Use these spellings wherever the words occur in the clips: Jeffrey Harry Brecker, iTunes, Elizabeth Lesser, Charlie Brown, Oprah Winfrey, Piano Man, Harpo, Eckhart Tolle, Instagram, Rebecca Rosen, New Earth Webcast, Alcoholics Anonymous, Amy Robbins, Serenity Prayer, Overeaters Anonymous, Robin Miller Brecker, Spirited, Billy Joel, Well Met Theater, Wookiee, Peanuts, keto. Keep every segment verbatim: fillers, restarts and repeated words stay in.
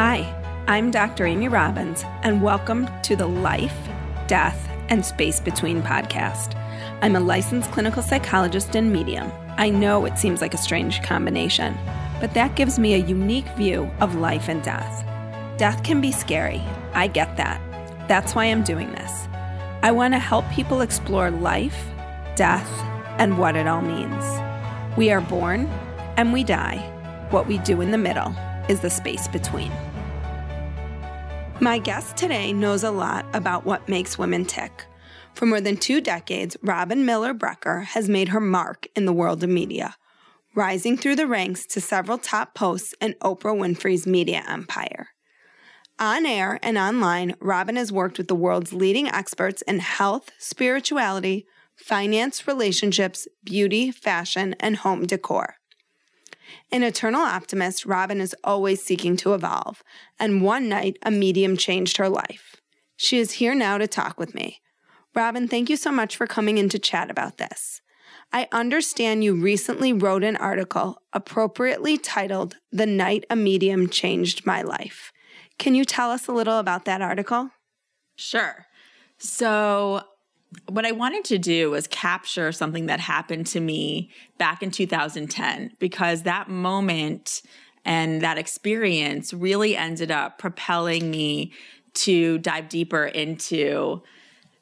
Hi, I'm Doctor Amy Robbins, and welcome to the Life, Death, and Space Between podcast. I'm a licensed clinical psychologist and medium. I know it seems like a strange combination, but that gives me a unique view of life and death. Death can be scary. I get that. That's why I'm doing this. I want to help people explore life, death, and what it all means. We are born and we die. What we do in the middle is the space between. My guest today knows a lot about what makes women tick. For more than two decades, Robin Miller Brecker has made her mark in the world of media, rising through the ranks to several top posts in Oprah Winfrey's media empire. On air and online, Robin has worked with the world's leading experts in health, spirituality, finance, relationships, beauty, fashion, and home decor. An eternal optimist, Robin is always seeking to evolve, and one night a medium changed her life. She is here now to talk with me. Robin, thank you so much for coming in to chat about this. I understand you recently wrote an article appropriately titled, "The Night a Medium Changed My Life." Can you tell us a little about that article? Sure. So what I wanted to do was capture something that happened to me back in two thousand ten, because that moment and that experience really ended up propelling me to dive deeper into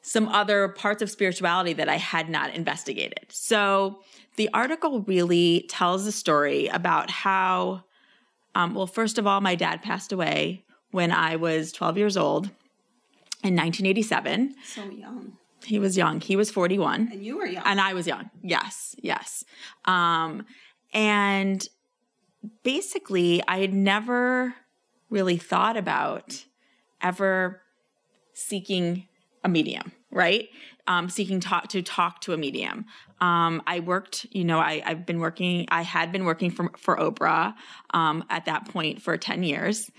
some other parts of spirituality that I had not investigated. So the article really tells a story about how, um, well, first of all, my dad passed away when I was twelve years old in nineteen eighty-seven. So young. He was young. He was forty-one. And you were young. And I was young. Yes, yes. Um, and basically, I had never really thought about ever seeking a medium, right? Um, seeking talk, to talk to a medium. Um, I worked, you know, I, I've been working, I had been working for, for Oprah um, at that point for ten years.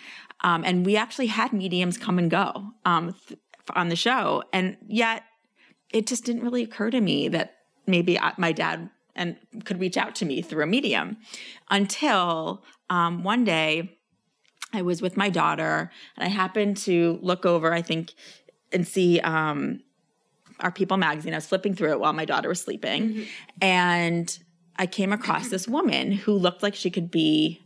Um, and we actually had mediums come and go um, th- on the show. And yet, it just didn't really occur to me that maybe I, my dad and could reach out to me through a medium until um, one day I was with my daughter and I happened to look over, I think, and see um, Our People magazine. I was flipping through it while my daughter was sleeping. Mm-hmm. And I came across this woman who looked like she could be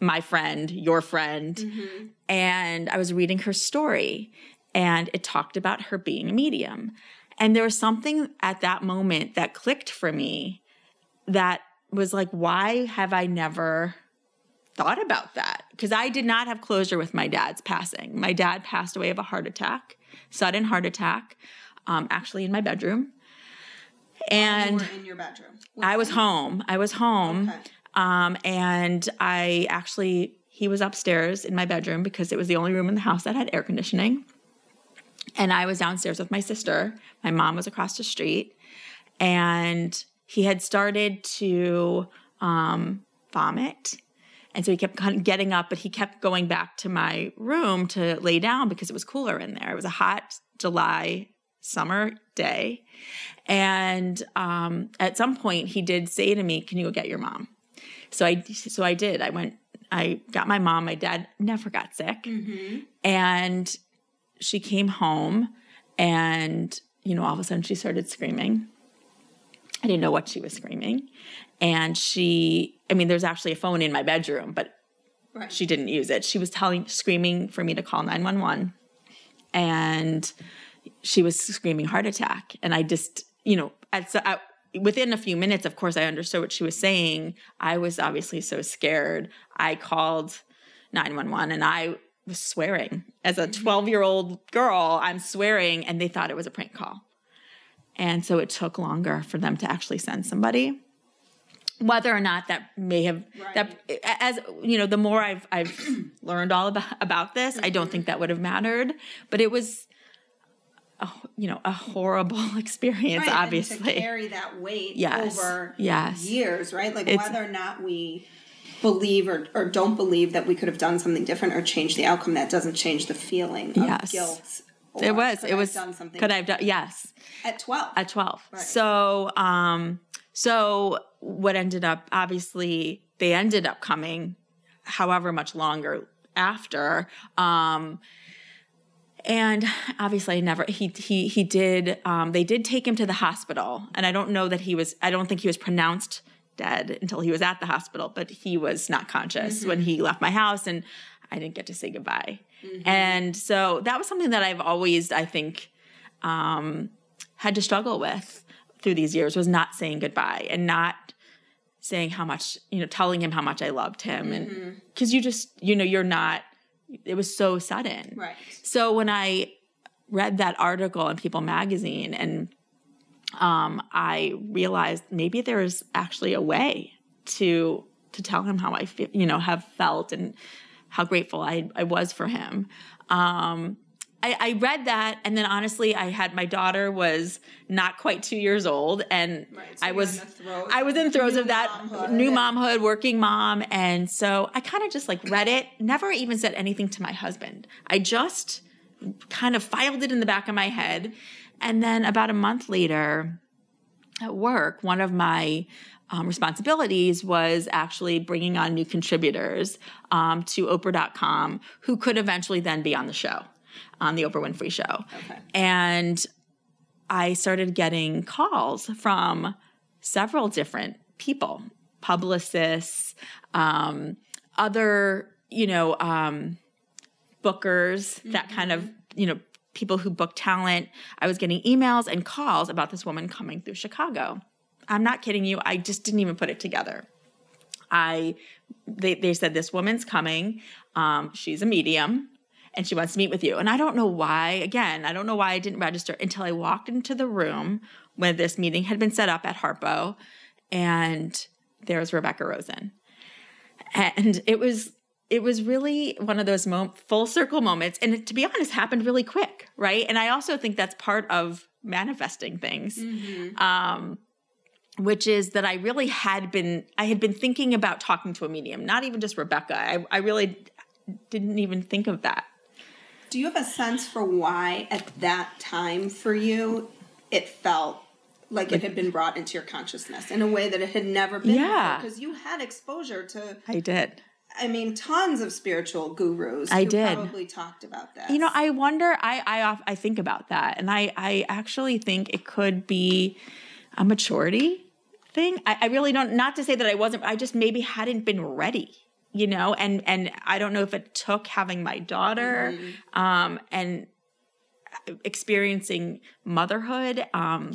my friend, your friend. Mm-hmm. And I was reading her story and it talked about her being a medium. And there was something at that moment that clicked for me that was like, why have I never thought about that? Because I did not have closure with my dad's passing. My dad passed away of a heart attack, sudden heart attack, um, actually in my bedroom. And you were in your bedroom? What I was thing? home. I was home. Okay. Um, and I actually, he was upstairs in my bedroom because it was the only room in the house that had air conditioning. And I was downstairs with my sister. My mom was across the street. And he had started to um, vomit. And so he kept kind of getting up, but he kept going back to my room to lay down because it was cooler in there. It was a hot July summer day. And um, at some point, he did say to me, "Can you go get your mom?" So I, so I did. I went, I got my mom. My dad never got sick. Mm-hmm. And she came home and, you know, all of a sudden she started screaming. I didn't know what she was screaming. And she, I mean, there's actually a phone in my bedroom, but right. She didn't use it. She was telling, screaming for me to call nine one one. And she was screaming heart attack. And I just, you know, at, at, within a few minutes, of course, I understood what she was saying. I was obviously so scared. I called nine one one and I was swearing. As a twelve-year-old girl, I'm swearing, and they thought it was a prank call. And so it took longer for them to actually send somebody. Whether or not that may have right. – that, as you know, the more I've I've learned all about, about this, I don't think that would have mattered. But it was, a, you know, a horrible experience, right, obviously. And to carry that weight yes. over yes. years, right? Like it's, whether or not we – believe or, or don't believe that we could have done something different or changed the outcome, that doesn't change the feeling of yes. guilt. Or it was. Could it was. I have done something could I have done? Yes. At twelve. At twelve. Right. So, um, so what ended up, obviously, they ended up coming however much longer after. Um, and obviously never, he, he, he did, um, they did take him to the hospital, and I don't know that he was, I don't think he was pronounced dead until he was at the hospital, but he was not conscious mm-hmm. when he left my house, and I didn't get to say goodbye. Mm-hmm. And so that was something that I've always, I think, um, had to struggle with through these years, was not saying goodbye and not saying how much, you know, telling him how much I loved him. And mm-hmm. cause you just, you know, you're not, it was so sudden. Right. So when I read that article in People magazine, and um, I realized maybe there is actually a way to, to tell him how I feel, you know, have felt and how grateful I, I was for him. Um, I, I read that, and then honestly, I had, my daughter was not quite two years old, and right, so I was I was in throes of that momhood. new momhood, working mom, and so I kind of just like read it, never even said anything to my husband. I just kind of filed it in the back of my head, and then about a month later, at work, one of my um, responsibilities was actually bringing on new contributors um, to Oprah dot com, who could eventually then be on the show. on the Oprah Winfrey show. Okay. And I started getting calls from several different people, publicists, um, other, you know, um, bookers, mm-hmm. that kind of, you know, people who book talent. I was getting emails and calls about this woman coming through Chicago. I'm not kidding you. I just didn't even put it together. I, they, they said, this woman's coming. Um, she's a medium. And she wants to meet with you. And I don't know why, again, I don't know why I didn't register until I walked into the room when this meeting had been set up at Harpo, and there was Rebecca Rosen. And it was it was really one of those mo- full circle moments. And it, to be honest, happened really quick, right? And I also think that's part of manifesting things, mm-hmm. um, which is that I really had been, I had been thinking about talking to a medium, not even just Rebecca. I, I really didn't even think of that. Do you have a sense for why at that time for you it felt like it had been brought into your consciousness in a way that it had never been yeah. before? Because you had exposure to... I did. I mean, tons of spiritual gurus I who did. probably talked about that. You know, I wonder, I I, I think about that, and I, I actually think it could be a maturity thing. I, I really don't, not to say that I wasn't, I just maybe hadn't been ready. You know, and, and I don't know if it took having my daughter mm-hmm. um, and experiencing motherhood um,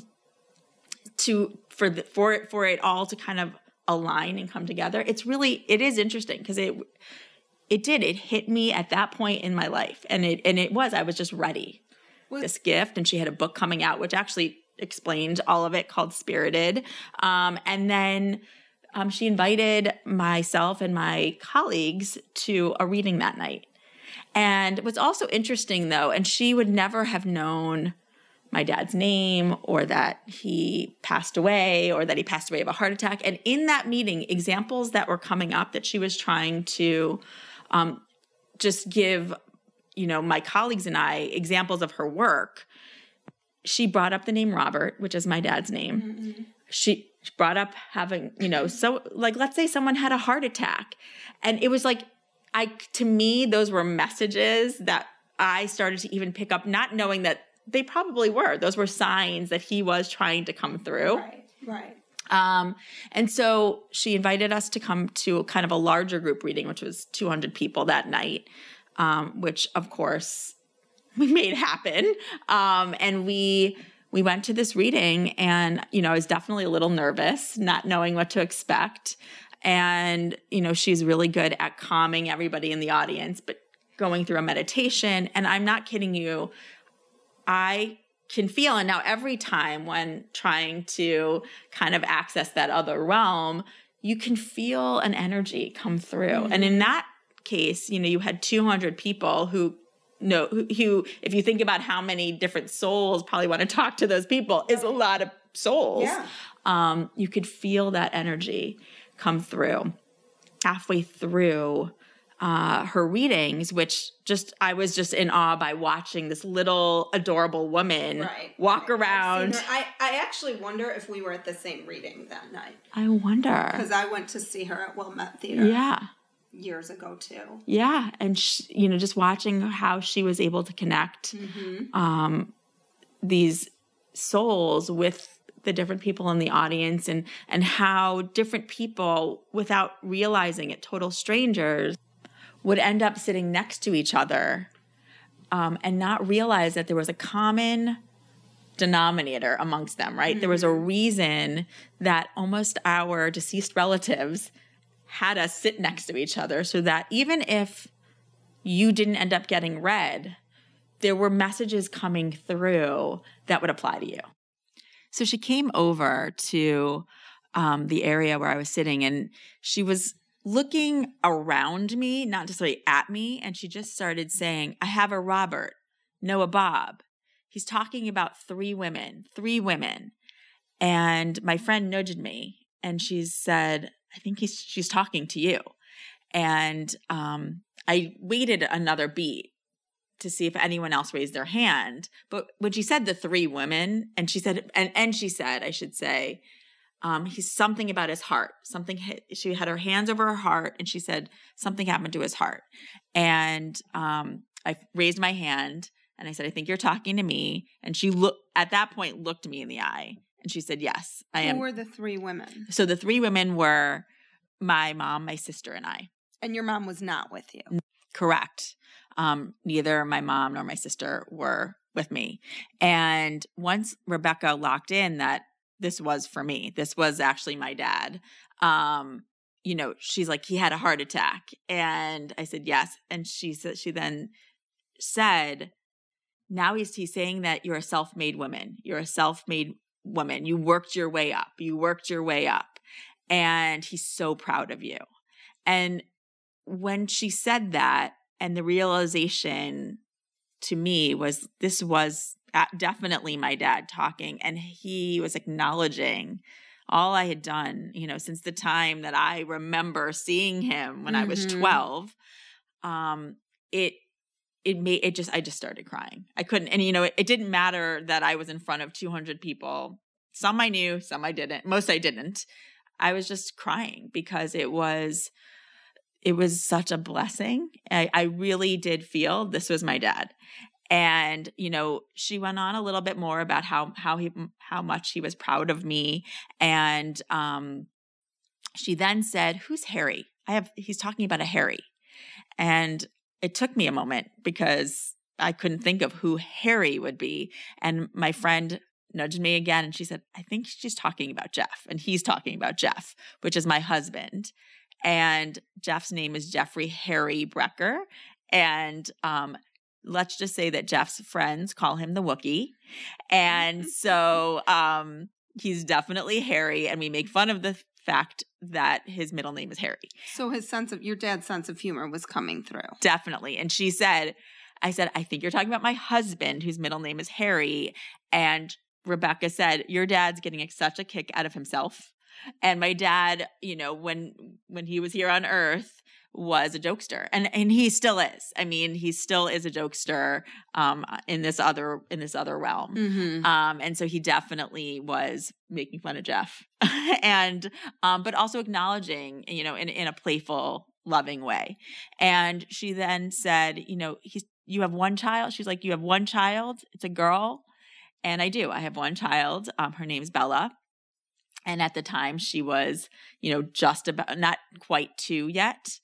to for the, for it for it all to kind of align and come together. It's really it is interesting because it it did it hit me at that point in my life, and it and it was I was just ready. What? This gift, and she had a book coming out, which actually explained all of it, called Spirited, um, and then. Um, she invited myself and my colleagues to a reading that night. And what's also interesting, though, and she would never have known my dad's name or that he passed away or that he passed away of a heart attack. And in that meeting, examples that were coming up that she was trying to um, just give, you know, my colleagues and I examples of her work, she brought up the name Robert, which is my dad's name. Mm-hmm. She... brought up having, you know, so like, let's say someone had a heart attack, and it was like, I, to me, those were messages that I started to even pick up, not knowing that they probably were, those were signs that he was trying to come through. Right. Right. Um, and so she invited us to come to kind of a larger group reading, which was two hundred people that night. Um, which of course we made happen. Um, and we, We went to this reading, and, you know, I was definitely a little nervous, not knowing what to expect. And, you know, she's really good at calming everybody in the audience, but going through a meditation. And I'm not kidding you. I can feel, and now every time when trying to kind of access that other realm, you can feel an energy come through. Mm-hmm. And in that case, you know, you had two hundred people who No, who, who, if you think about how many different souls probably want to talk to those people, is a lot of souls. Yeah. Um, you could feel that energy come through halfway through uh, her readings, which just, I was just in awe by watching this little adorable woman right. walk right. around. I, I actually wonder if we were at the same reading that night. I wonder. Because I went to see her at Well Met Theater. Yeah. years ago too. Yeah. And, she, you know, just watching how she was able to connect mm-hmm. um, these souls with the different people in the audience, and, and how different people, without realizing it, total strangers, would end up sitting next to each other um, and not realize that there was a common denominator amongst them, right? Mm-hmm. There was a reason that almost our deceased relatives had us sit next to each other, so that even if you didn't end up getting read, there were messages coming through that would apply to you. So she came over to um, the area where I was sitting, and she was looking around me, not necessarily at me, and she just started saying, I have a Robert, no a Bob. He's talking about three women, three women. And my friend nudged me, and she said, I think he's, she's talking to you. And um, I waited another beat to see if anyone else raised their hand. But when she said the three women, and she said, and, and she said, I should say, um, he's something about his heart, something hit, she had her hands over her heart, and she said something happened to his heart. And um, I raised my hand, and I said, I think you're talking to me. And she looked, at that point, looked me in the eye, and she said, yes, I am. Who were the three women? So the three women were my mom, my sister, and I. And your mom was not with you? Correct. Um, neither my mom nor my sister were with me. And once Rebecca locked in that this was for me, this was actually my dad, um, you know, she's like, he had a heart attack. And I said, yes. And she said, she then said, now he's, he's saying that you're a self-made woman. You're a self-made woman. You worked your way up. You worked your way up. And he's so proud of you. And when she said that, and the realization to me was, this was definitely my dad talking, and he was acknowledging all I had done, you know, since the time that I remember seeing him when mm-hmm. I was twelve. Um, it, it made, it just, I just started crying. I couldn't, and you know, it, it didn't matter that I was in front of two hundred people. Some I knew, some I didn't, most I didn't. I was just crying because it was, it was such a blessing. I, I really did feel this was my dad. And, you know, she went on a little bit more about how, how he, how much he was proud of me. And, um, she then said, who's Harry? I have, he's talking about a Harry. And it took me a moment because I couldn't think of who Harry would be. And my friend nudged me again, and she said, I think she's talking about Jeff, and he's talking about Jeff, which is my husband. And Jeff's name is Jeffrey Harry Brecker. And um, let's just say that Jeff's friends call him the Wookiee. And so um, he's definitely Harry. And we make fun of the fact that his middle name is Harry. So his sense of, your dad's sense of humor was coming through. Definitely. And she said, I said, I think you're talking about my husband, whose middle name is Harry. And Rebecca said, your dad's getting such a kick out of himself. And my dad, you know, when when he was here on Earth, was a jokester, and and he still is. I mean, he still is a jokester um, in this other in this other realm. Mm-hmm. Um, and so he definitely was making fun of Jeff, and um, but also acknowledging, you know, in in a playful, loving way. And she then said, you know, he's you have one child. She's like, you have one child. It's a girl, and I do. I have one child. Um, her name's Bella. And at the time she was, you know, just about, not quite two yet.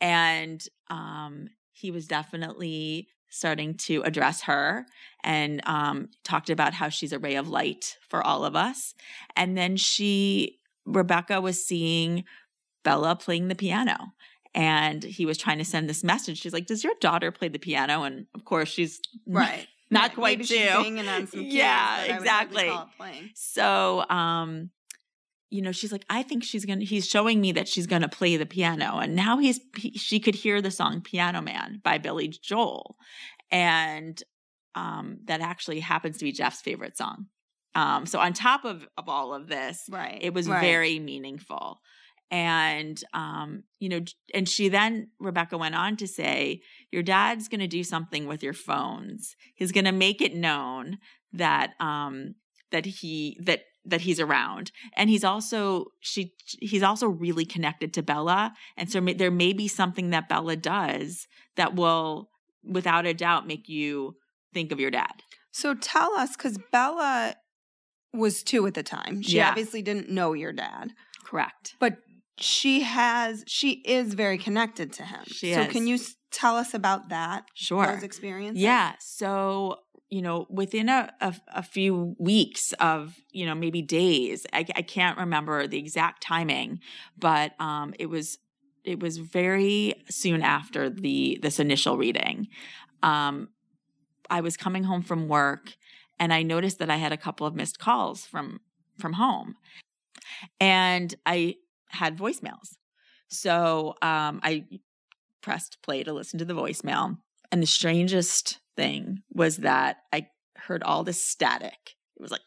And um, he was definitely starting to address her, and um, talked about how she's a ray of light for all of us. And then she, Rebecca was seeing Bella playing the piano, and he was trying to send this message. She's like, does your daughter play the piano? And of course she's right. not yeah, quite two. On some yeah, exactly. So, um, you know, she's like, I think she's going to, he's showing me that she's going to play the piano. And now he's, he, she could hear the song Piano Man by Billy Joel. And, um, that actually happens to be Jeff's favorite song. Um, so on top of, of all of this, right. it was right. very meaningful. And, um, you know, and she then, Rebecca went on to say, your dad's going to do something with your phones. He's going to make it known that, um, that he, that, that he's around. And he's also, she, he's also really connected to Bella. And so may, there may be something that Bella does that will, without a doubt, make you think of your dad. So tell us, because Bella was two at the time. She yeah. obviously didn't know your dad. Correct. But she has, she is very connected to him. She is. So can you tell us about that? Sure. Those experiences? Yeah. So, you know, within a, a, a few weeks of, you know, maybe days, I, I can't remember the exact timing, but um, it was, it was very soon after the, this initial reading. Um, I was coming home from work and I noticed that I had a couple of missed calls from, from home, and I had voicemails. So um, I pressed play to listen to the voicemail. And the strangest thing was that I heard all this static. It was like,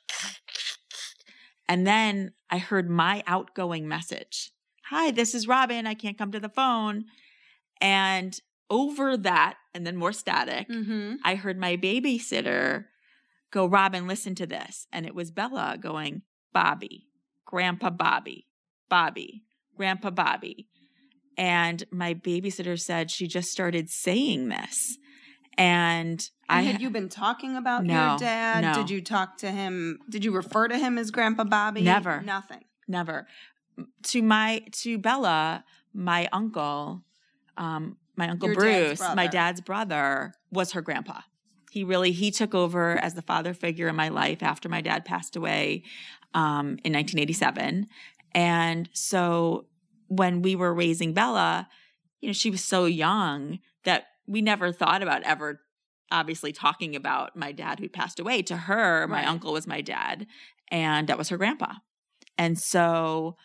and then I heard my outgoing message. Hi, this is Robin. I can't come to the phone. And over that, and then more static, mm-hmm. I heard my babysitter go, Robin, listen to this. And it was Bella going, Bobby, Grandpa Bobby, Bobby, Grandpa Bobby. And my babysitter said she just started saying this. And, and I had you been talking about no, your dad? No. Did you talk to him? Did you refer to him as Grandpa Bobby? Never. Nothing. Never. To my to Bella, my uncle, um, my uncle your Bruce, dad's my dad's brother, was her grandpa. He really he took over as the father figure in my life after my dad passed away um, in nineteen eighty-seven. And so when we were raising Bella, you know, she was so young that we never thought about ever obviously talking about my dad who passed away. To her, my right. uncle was my dad, and that was her grandpa. And so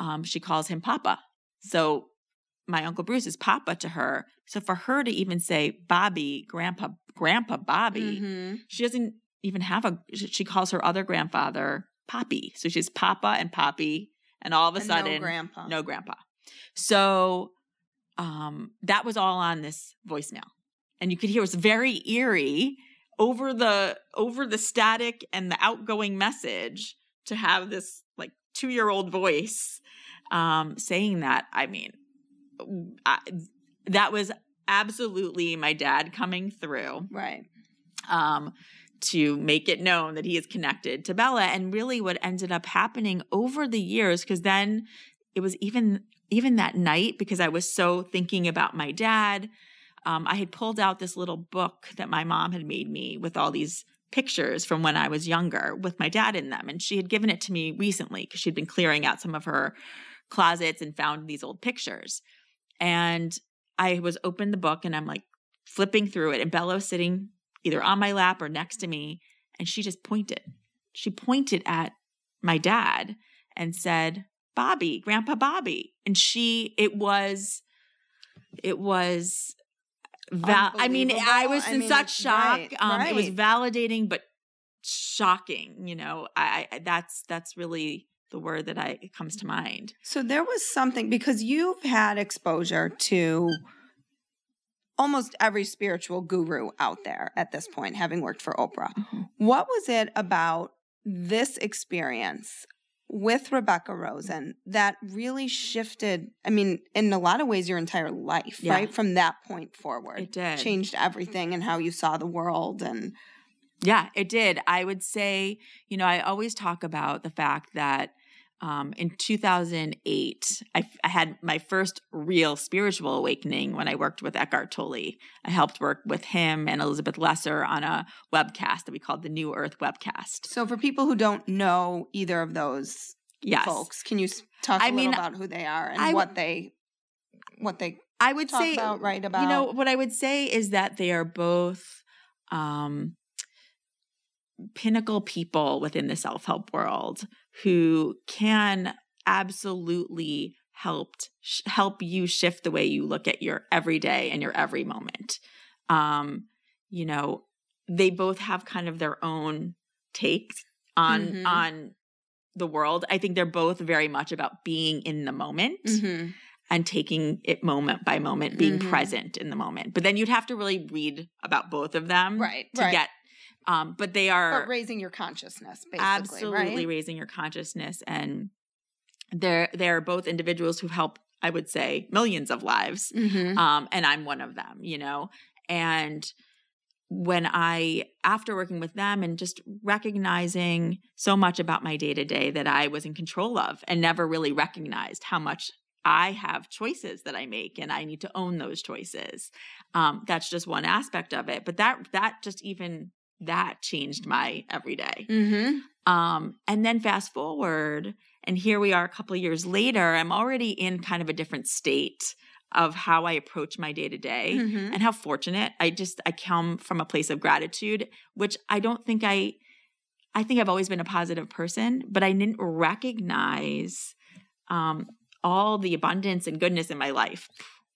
um, she calls him Papa. So my Uncle Bruce is Papa to her. So for her to even say Bobby, Grandpa, Grandpa Bobby, mm-hmm. she doesn't even have a – she calls her other grandfather Poppy. So she's Papa and Poppy. And all of a and sudden, no grandpa. No grandpa. So um, that was all on this voicemail. And you could hear it was very eerie over the over the static and the outgoing message to have this like two-year-old voice um, saying that. I mean, I, that was absolutely my dad coming through. Right. Um to make it known that he is connected to Bella. And really what ended up happening over the years, because then it was even even that night, because I was so thinking about my dad, um, I had pulled out this little book that my mom had made me with all these pictures from when I was younger with my dad in them. And she had given it to me recently because she'd been clearing out some of her closets and found these old pictures. And I was opened the book and I'm like flipping through it, and Bella was sitting either on my lap or next to me, and she just pointed. She pointed at my dad and said, Bobby, Grandpa Bobby. And she, it was, it was, val- I mean, I was in I mean, such shock. Right, um, right. It was validating, but shocking, you know, I, I that's, that's really the word that I, it comes to mind. So there was something, because you've had exposure to almost every spiritual guru out there at this point, having worked for Oprah. What was it about this experience with Rebecca Rosen that really shifted, I mean, in a lot of ways, your entire life, yeah. right? From that point forward. It did. Changed everything and how you saw the world. And yeah, it did. I would say, you know, I always talk about the fact that Um, in two thousand eight, I, I had my first real spiritual awakening when I worked with Eckhart Tolle. I helped work with him and Elizabeth Lesser on a webcast that we called the New Earth Webcast. So for people who don't know either of those yes. folks, can you talk a I little mean, about who they are and I, what they what they I would talk say, about, write about? You know, what I would say is that they are both um, pinnacle people within the self-help world who can absolutely help sh- help you shift the way you look at your every day and your every moment. Um, you know, they both have kind of their own take on mm-hmm. on the world. I think they're both very much about being in the moment mm-hmm. and taking it moment by moment, being mm-hmm. present in the moment. But then you'd have to really read about both of them right, to right. get Um, but they are but raising your consciousness, basically. Absolutely, right? Raising your consciousness. And they're they're both individuals who help, I would say, millions of lives. Mm-hmm. Um, and I'm one of them, you know. And when I, after working with them and just recognizing so much about my day-to-day that I was in control of and never really recognized how much I have choices that I make, and I need to own those choices. Um, that's just one aspect of it. But that that just even that changed my everyday. Mm-hmm. Um, and then fast forward, and here we are a couple of years later, I'm already in kind of a different state of how I approach my day-to-day mm-hmm. and how fortunate. I just, I come from a place of gratitude, which I don't think I, I think I've always been a positive person, but I didn't recognize um, all the abundance and goodness in my life.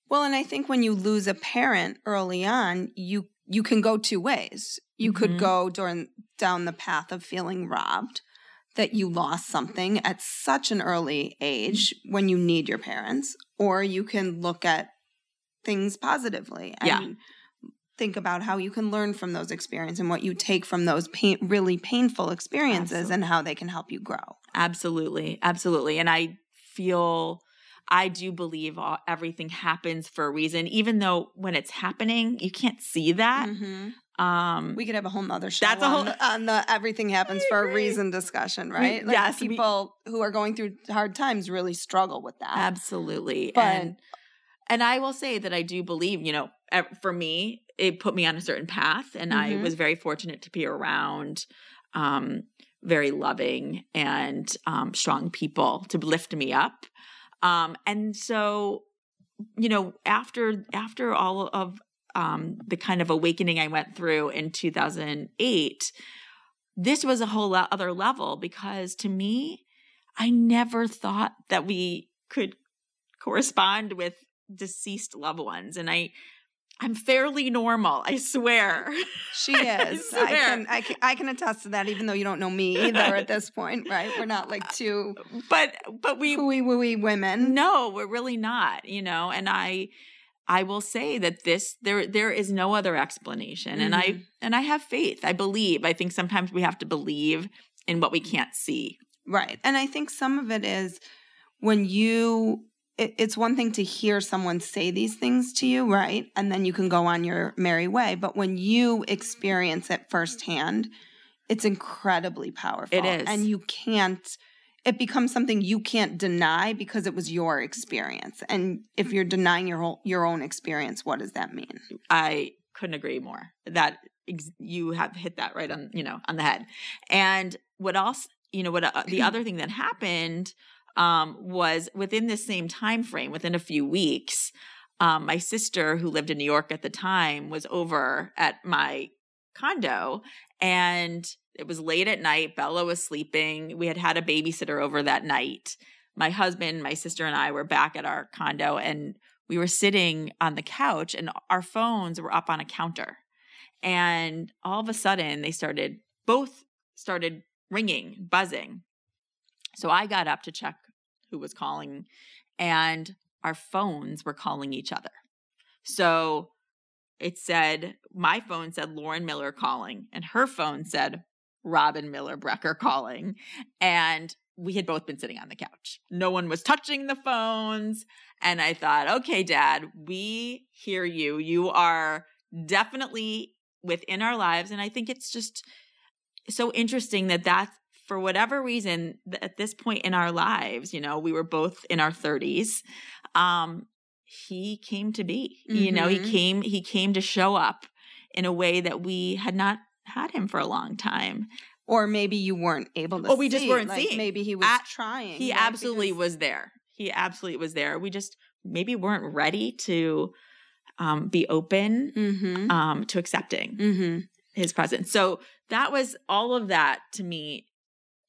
Well, and I think when you lose a parent early on, you you can go two ways. You mm-hmm. could go during, down the path of feeling robbed, that you lost something at such an early age when you need your parents, or you can look at things positively and yeah. think about how you can learn from those experiences and what you take from those pain, really painful experiences Absolutely. And how they can help you grow. Absolutely. Absolutely. And I feel I do believe all, everything happens for a reason, even though when it's happening, you can't see that. Mm-hmm. Um, we could have a whole nother show that's a whole, on, on the everything happens for a reason discussion, right? We, like yes. People we, who are going through hard times really struggle with that. Absolutely. But, and, and I will say that I do believe, you know, for me, it put me on a certain path, and mm-hmm. I was very fortunate to be around um, very loving and um, strong people to lift me up. Um, and so, you know, after after all of um, the kind of awakening I went through in two thousand eight, this was a whole other level, because to me, I never thought that we could correspond with deceased loved ones. And I, I'm fairly normal, I swear. She is. I, I, can, I can I can attest to that, even though you don't know me either at this point, right? We're not like two but but we hooey wooey women. No, we're really not, you know. And I I will say that this there there is no other explanation. Mm-hmm. And I and I have faith. I believe. I think sometimes we have to believe in what we can't see. Right. And I think some of it is when you it's one thing to hear someone say these things to you, right? And then you can go on your merry way. But when you experience it firsthand, it's incredibly powerful. It is. And you can't, it becomes something you can't deny because it was your experience. And if you're denying your whole, your own experience, what does that mean? I couldn't agree more. That you have hit that right on, you know, on the head. And what else, you know, what uh, the other thing that happened Um, was within this same time frame, within a few weeks, um, my sister, who lived in New York at the time, was over at my condo, and it was late at night. Bella was sleeping. We had had a babysitter over that night. My husband, my sister, and I were back at our condo, and we were sitting on the couch, and our phones were up on a counter. And all of a sudden, they started – both started ringing, buzzing. So I got up to check who was calling, and our phones were calling each other. So it said, my phone said Lauren Miller calling, and her phone said Robin Miller Brecker calling. And we had both been sitting on the couch. No one was touching the phones. And I thought, okay, Dad, we hear you. You are definitely within our lives. And I think it's just so interesting that that's, for whatever reason, th- at this point in our lives, you know, we were both in our thirties. Um, he came to be, mm-hmm. you know, he came, he came to show up in a way that we had not had him for a long time. Or maybe you weren't able to. Or we see. just weren't like, seeing. Maybe he was at, trying. He right? absolutely because- was there. He absolutely was there. We just maybe weren't ready to um, be open mm-hmm. um, to accepting mm-hmm. his presence. So that was all of that to me.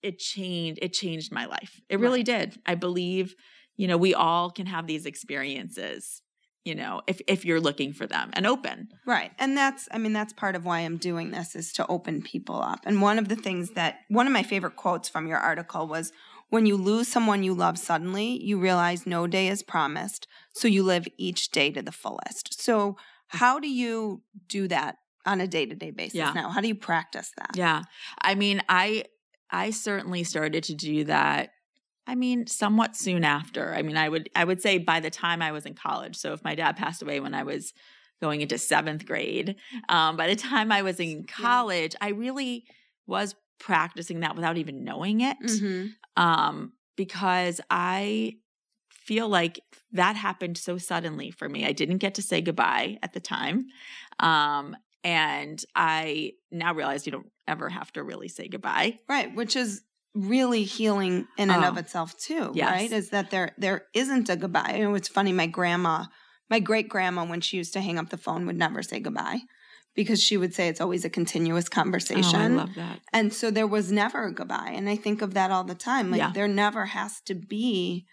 It changed, it changed my life. It really right. did. I believe, you know, we all can have these experiences, you know, if, if you're looking for them and open. Right. And that's, I mean, that's part of why I'm doing this, is to open people up. And one of the things that, one of my favorite quotes from your article was, when you lose someone you love suddenly, you realize no day is promised. So you live each day to the fullest. So how do you do that? on a day-to-day basis yeah. now? How do you practice that? Yeah. I mean, I I certainly started to do that, I mean, somewhat soon after. I mean, I would I would say by the time I was in college. So if my dad passed away when I was going into seventh grade, um, by the time I was in college, I really was practicing that without even knowing it. Mm-hmm. Um, because I feel like that happened so suddenly for me. I didn't get to say goodbye at the time. Um, and I now realize you don't ever have to really say goodbye. Right. Which is really healing in and oh, of itself too, yes. right? Is that there, there isn't a goodbye. I know it's funny. My grandma, my great grandma, when she used to hang up the phone, would never say goodbye because she would say it's always a continuous conversation. Oh, I love that. And so there was never a goodbye. And I think of that all the time. Like yeah. there never has to be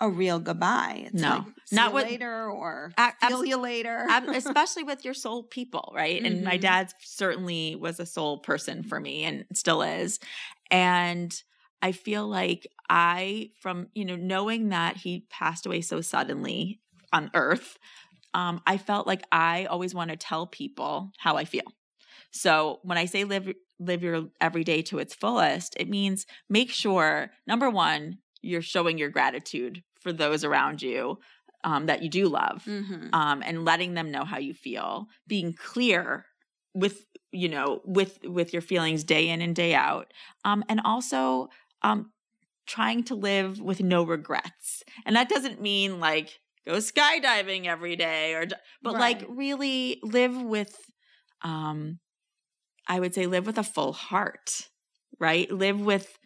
a real goodbye. It's no, like, see not you with, later or ab- feel you later. ab- especially with your soul people, right? Mm-hmm. And my dad certainly was a soul person for me and still is. And I feel like I, from, you know, knowing that he passed away so suddenly on earth, um, I felt like I always want to tell people how I feel. So when I say live, live your every day to its fullest, it means make sure, number one, you're showing your gratitude for those around you um, that you do love, mm-hmm. um, and letting them know how you feel, being clear with, you know, with, with your feelings day in and day out. Um, and also um, trying to live with no regrets. And that doesn't mean like go skydiving every day or, but right. like really live with, um, I would say live with a full heart, right? Live with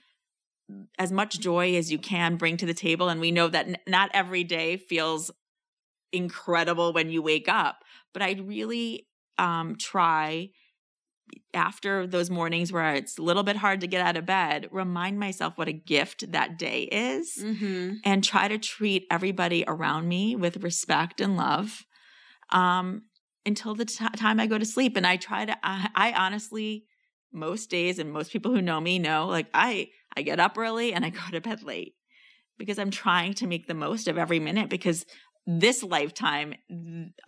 as much joy as you can bring to the table. And we know that n- not every day feels incredible when you wake up, but I really um, try after those mornings where it's a little bit hard to get out of bed, remind myself what a gift that day is, mm-hmm. and try to treat everybody around me with respect and love um, until the t- time I go to sleep. And I try to, I, I honestly, most days, and most people who know me know, like I, I get up early and I go to bed late because I'm trying to make the most of every minute, because this lifetime,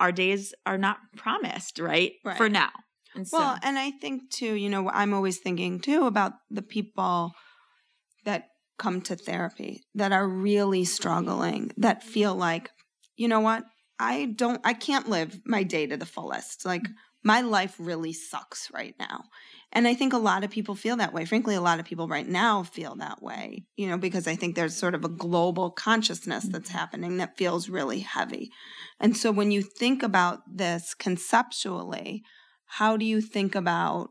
our days are not promised, right? Right. For now. And so, well, and I think too, you know, I'm always thinking too about the people that come to therapy that are really struggling, that feel like, you know what, I don't, I can't live my day to the fullest. Like my life really sucks right now. And I think a lot of people feel that way. Frankly, a lot of people right now feel that way, you know, because I think there's sort of a global consciousness that's happening that feels really heavy. And so when you think about this conceptually, how do you think about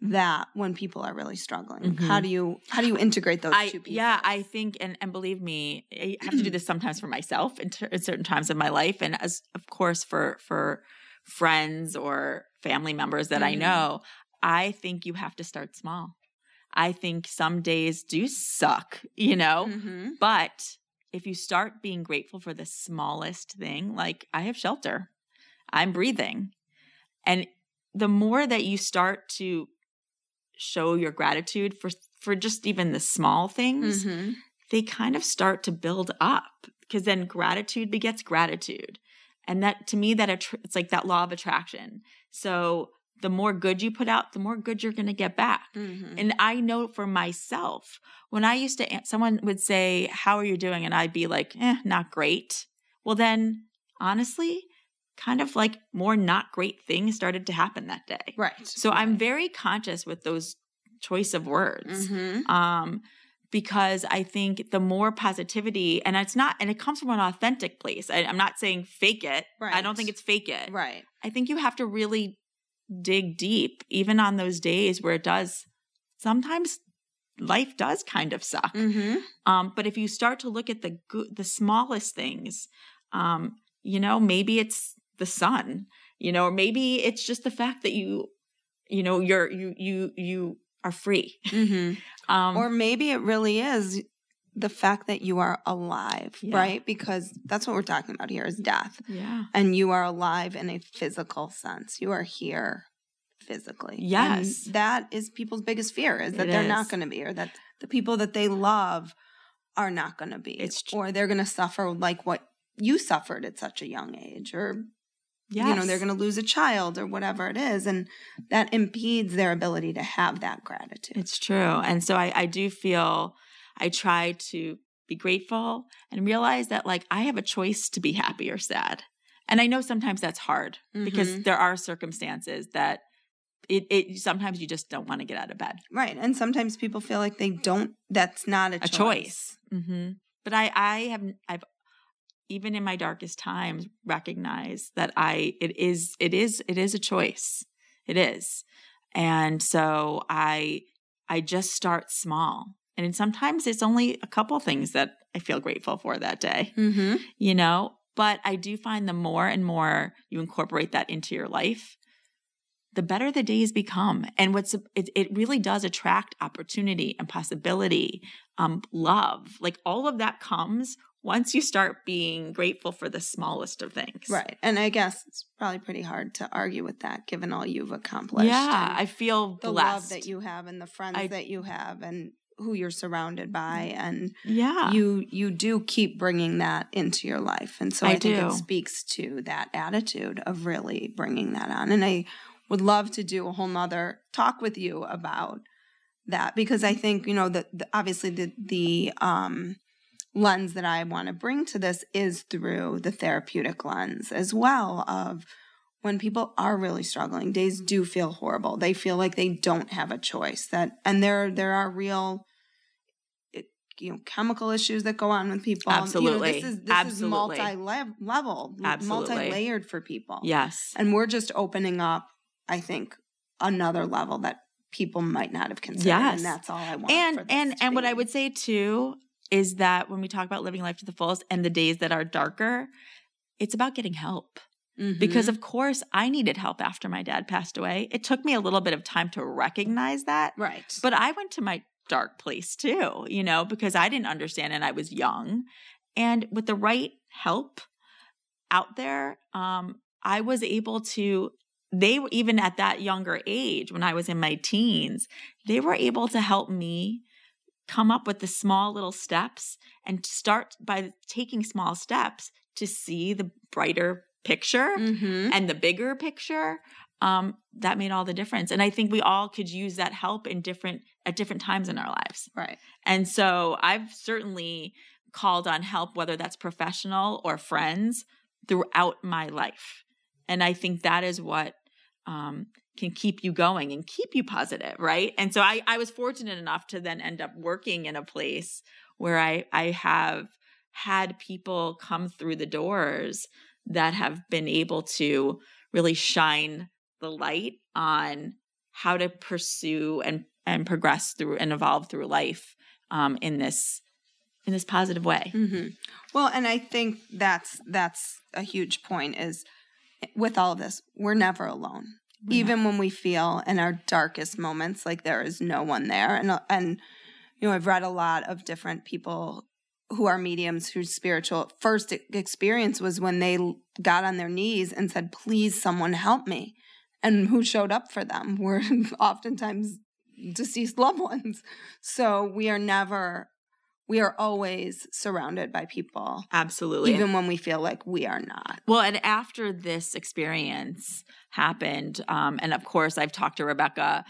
that when people are really struggling? Mm-hmm. How do you how do you integrate those I, two people? Yeah, I think, and, and believe me, I have to do this sometimes for myself in, ter- in certain times of my life, and as of course for for friends or family members that mm-hmm. I know. I think you have to start small. I think some days do suck, you know, mm-hmm. but if you start being grateful for the smallest thing, like I have shelter, I'm breathing. And the more that you start to show your gratitude for, for just even the small things, mm-hmm. they kind of start to build up, because then gratitude begets gratitude. And that, to me, that att- it's like that law of attraction. So the more good you put out, the more good you're going to get back. Mm-hmm. And I know for myself, when I used to, someone would say, how are you doing? And I'd be like, eh, not great. Well, then honestly, kind of like more not great things started to happen that day. Right. So I'm very conscious with those choice of words. Mm-hmm. Um, because I think the more positivity, and it's not, and it comes from an authentic place. I, I'm not saying fake it. Right. I don't think it's fake it. Right. I think you have to really dig deep, even on those days where it does, sometimes life does kind of suck. Mm-hmm. Um, but if you start to look at the go- the smallest things, um, you know, maybe it's the sun, you know, or maybe it's just the fact that you, you know, you're, you, you, you are free. Mm-hmm. um, or maybe it really is the fact that you are alive, yeah. right? Because that's what we're talking about here is death. Yeah. And you are alive in a physical sense. You are here physically. Yes. And that is people's biggest fear, is that it they're is. not going to be, or that the people that they love are not going to be, it's tr- or they're going to suffer like what you suffered at such a young age, or Yes. You know, they're going to lose a child or whatever it is. And that impedes their ability to have that gratitude. It's true. And so I, I do feel I try to be grateful and realize that, like, I have a choice to be happy or sad. And I know sometimes that's hard mm-hmm. because there are circumstances that it, it sometimes you just don't want to get out of bed. Right. And sometimes people feel like they don't, that's not a, a choice. choice. Mm-hmm. But I, I have, I've, even in my darkest times, recognize that I, it is, it is, it is a choice. It is. And so I, I just start small. And sometimes it's only a couple things that I feel grateful for that day, mm-hmm. you know, but I do find the more and more you incorporate that into your life, the better the days become. And what's, it, it really does attract opportunity and possibility, um, love, like all of that comes once you start being grateful for the smallest of things. Right. And I guess it's probably pretty hard to argue with that given all you've accomplished. Yeah, I feel blessed. The love that you have and the friends I, that you have and who you're surrounded by. And yeah. you you do keep bringing that into your life. And so I, I think do. It speaks to that attitude of really bringing that on. And I would love to do a whole nother talk with you about that because I think, you know, the, the, obviously the the um lens that I want to bring to this is through the therapeutic lens as well of when people are really struggling, days do feel horrible. They feel like they don't have a choice that, and there, there are real, you know, chemical issues that go on with people. Absolutely. You know, this is, this Absolutely. is multi-level, Absolutely. multi-layered for people. Yes. And we're just opening up, I think, another level that people might not have considered. Yes. And that's all I want. And, for this and, and what I would say too, is that when we talk about living life to the fullest and the days that are darker, it's about getting help. Mm-hmm. Because, of course, I needed help after my dad passed away. It took me a little bit of time to recognize that. Right. But I went to my dark place too, you know, because I didn't understand and I was young. And with the right help out there, um, I was able to – they were even at that younger age when I was in my teens, they were able to help me come up with the small little steps and start by taking small steps to see the brighter picture mm-hmm. and the bigger picture. Um, that made all the difference. And I think we all could use that help in different, at different times in our lives. Right. And so I've certainly called on help, whether that's professional or friends, throughout my life. And I think that is what, um, can keep you going and keep you positive, right? And so I, I was fortunate enough to then end up working in a place where I, I have had people come through the doors that have been able to really shine the light on how to pursue and, and progress through and evolve through life um, in this in this positive way. Mm-hmm. Well, and I think that's that's a huge point is with all of this, we're never alone. We're Even not. when we feel in our darkest moments like there is no one there. And, and you know, I've read a lot of different people who are mediums whose spiritual first experience was when they got on their knees and said, please, someone help me. And who showed up for them were oftentimes deceased loved ones. So we are never... We are always surrounded by people. Absolutely. Even when we feel like we are not. Well, and after this experience happened, um, and of course I've talked to Rebecca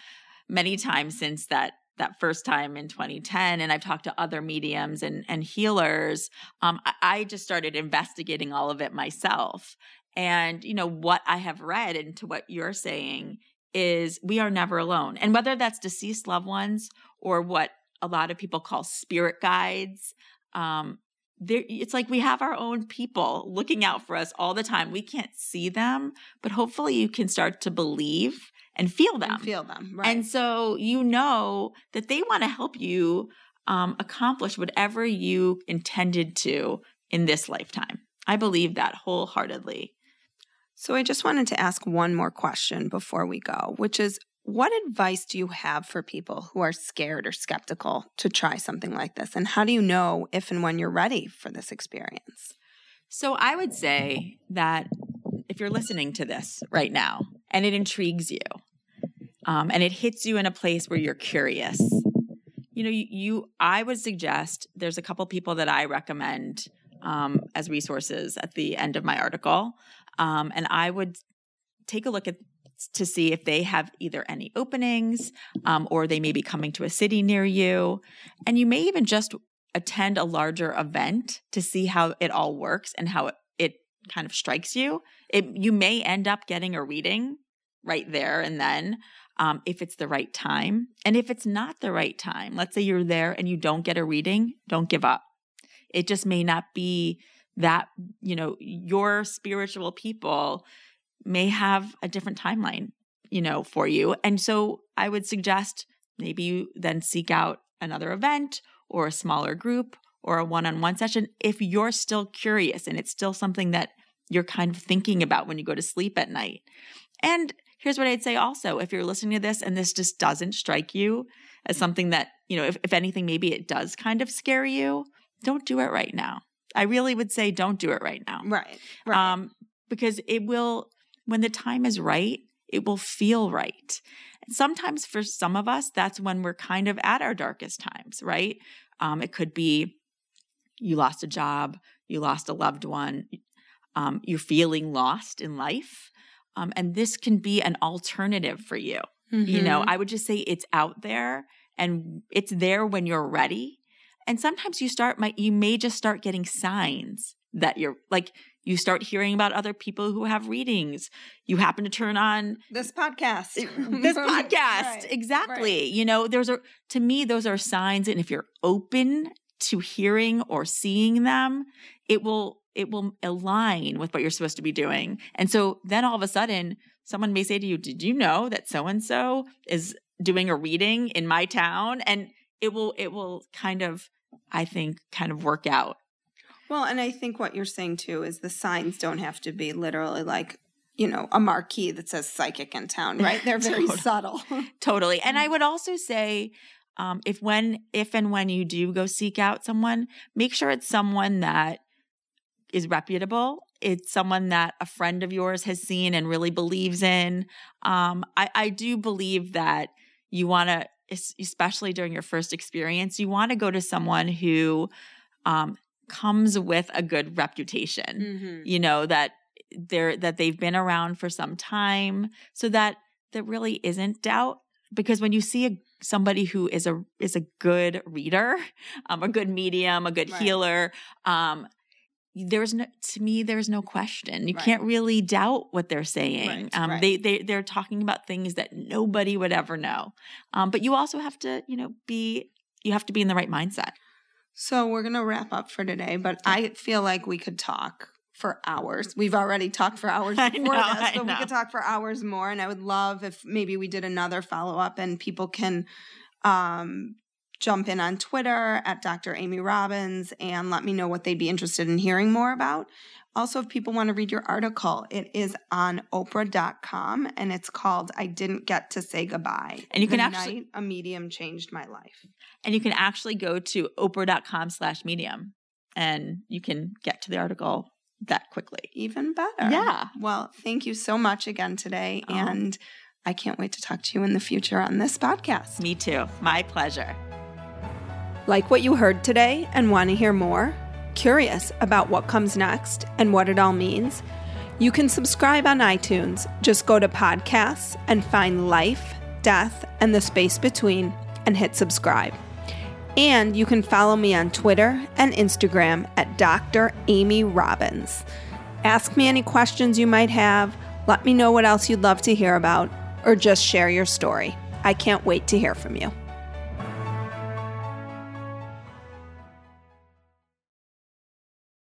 many times since that that first time in twenty ten, and I've talked to other mediums and, and healers, um, I, I just started investigating all of it myself. And, you know, what I have read and to what you're saying is we are never alone. And whether that's deceased loved ones or what a lot of people call spirit guides. Um, it's like we have our own people looking out for us all the time. We can't see them, but hopefully you can start to believe and feel them. And feel them, right. And so you know that they want to help you um, accomplish whatever you intended to in this lifetime. I believe that wholeheartedly. So I just wanted to ask one more question before we go, which is, what advice do you have for people who are scared or skeptical to try something like this? And how do you know if and when you're ready for this experience? So I would say that if you're listening to this right now and it intrigues you um, and it hits you in a place where you're curious, you know, you, you I would suggest there's a couple people that I recommend um, as resources at the end of my article. Um, and I would take a look at to see if they have either any openings um, or they may be coming to a city near you. And you may even just attend a larger event to see how it all works and how it, it kind of strikes you. It, you may end up getting a reading right there and then um, if it's the right time. And if it's not the right time, let's say you're there and you don't get a reading, don't give up. It just may not be that, you know, your spiritual people may have a different timeline, you know, for you. And so I would suggest maybe you then seek out another event or a smaller group or a one-on-one session if you're still curious and it's still something that you're kind of thinking about when you go to sleep at night. And here's what I'd say also, if you're listening to this and this just doesn't strike you as something that, you know, if, if anything, maybe it does kind of scare you, don't do it right now. I really would say don't do it right now. Right. Right. Um, because it will, when the time is right, it will feel right. And sometimes for some of us, that's when we're kind of at our darkest times, right? Um, it could be you lost a job, you lost a loved one, um, you're feeling lost in life. Um, and this can be an alternative for you. Mm-hmm. You know, I would just say it's out there and it's there when you're ready. And sometimes you start, might, you may just start getting signs that you're like, you start hearing about other people who have readings. You happen to turn on this podcast, this podcast. Right. Exactly. Right. You know, there's a, to me, those are signs. And if you're open to hearing or seeing them, it will, it will align with what you're supposed to be doing. And so then all of a sudden someone may say to you, did you know that so-and-so is doing a reading in my town? And it will, it will kind of, I think, kind of work out. Well, and I think what you're saying too is the signs don't have to be literally like, you know, a marquee that says psychic in town, right? They're very totally. subtle. Totally. And I would also say um, if when, if and when you do go seek out someone, make sure it's someone that is reputable. It's someone that a friend of yours has seen and really believes in. Um, I, I do believe that you want to, especially during your first experience, you want to go to someone who um, comes with a good reputation, mm-hmm. you know, that they're, that they've been around for some time, so that there really isn't doubt. Because when you see a, somebody who is a, is a good reader, um, a good medium, a good right. healer, um, there's no, to me, there's no question. You right. can't really doubt what they're saying. Right, um, right. They, they, they're talking about things that nobody would ever know. Um, but you also have to, you know, be, you have to be in the right mindset. So we're going to wrap up for today, but I feel like we could talk for hours. We've already talked for hours before know, this, but we could talk for hours more. And I would love if maybe we did another follow-up and people can, um, jump in on Twitter at Doctor Amy Robbins and let me know what they'd be interested in hearing more about. Also, if people want to read your article, it is on Oprah dot com and it's called I Didn't Get to Say Goodbye. And you can the actually night a medium changed my life. And you can actually go to Oprah dot com slash medium and you can get to the article that quickly. Even better. Yeah. Well, thank you so much again today. Oh. And I can't wait to talk to you in the future on this podcast. Me too. My pleasure. Like what you heard today and want to hear more? Curious about what comes next and what it all means? You can subscribe on iTunes. Just go to podcasts and find Life, Death, and the Space Between and hit subscribe. And you can follow me on Twitter and Instagram at Doctor Amy Robbins. Ask me any questions you might have. Let me know what else you'd love to hear about or just share your story. I can't wait to hear from you.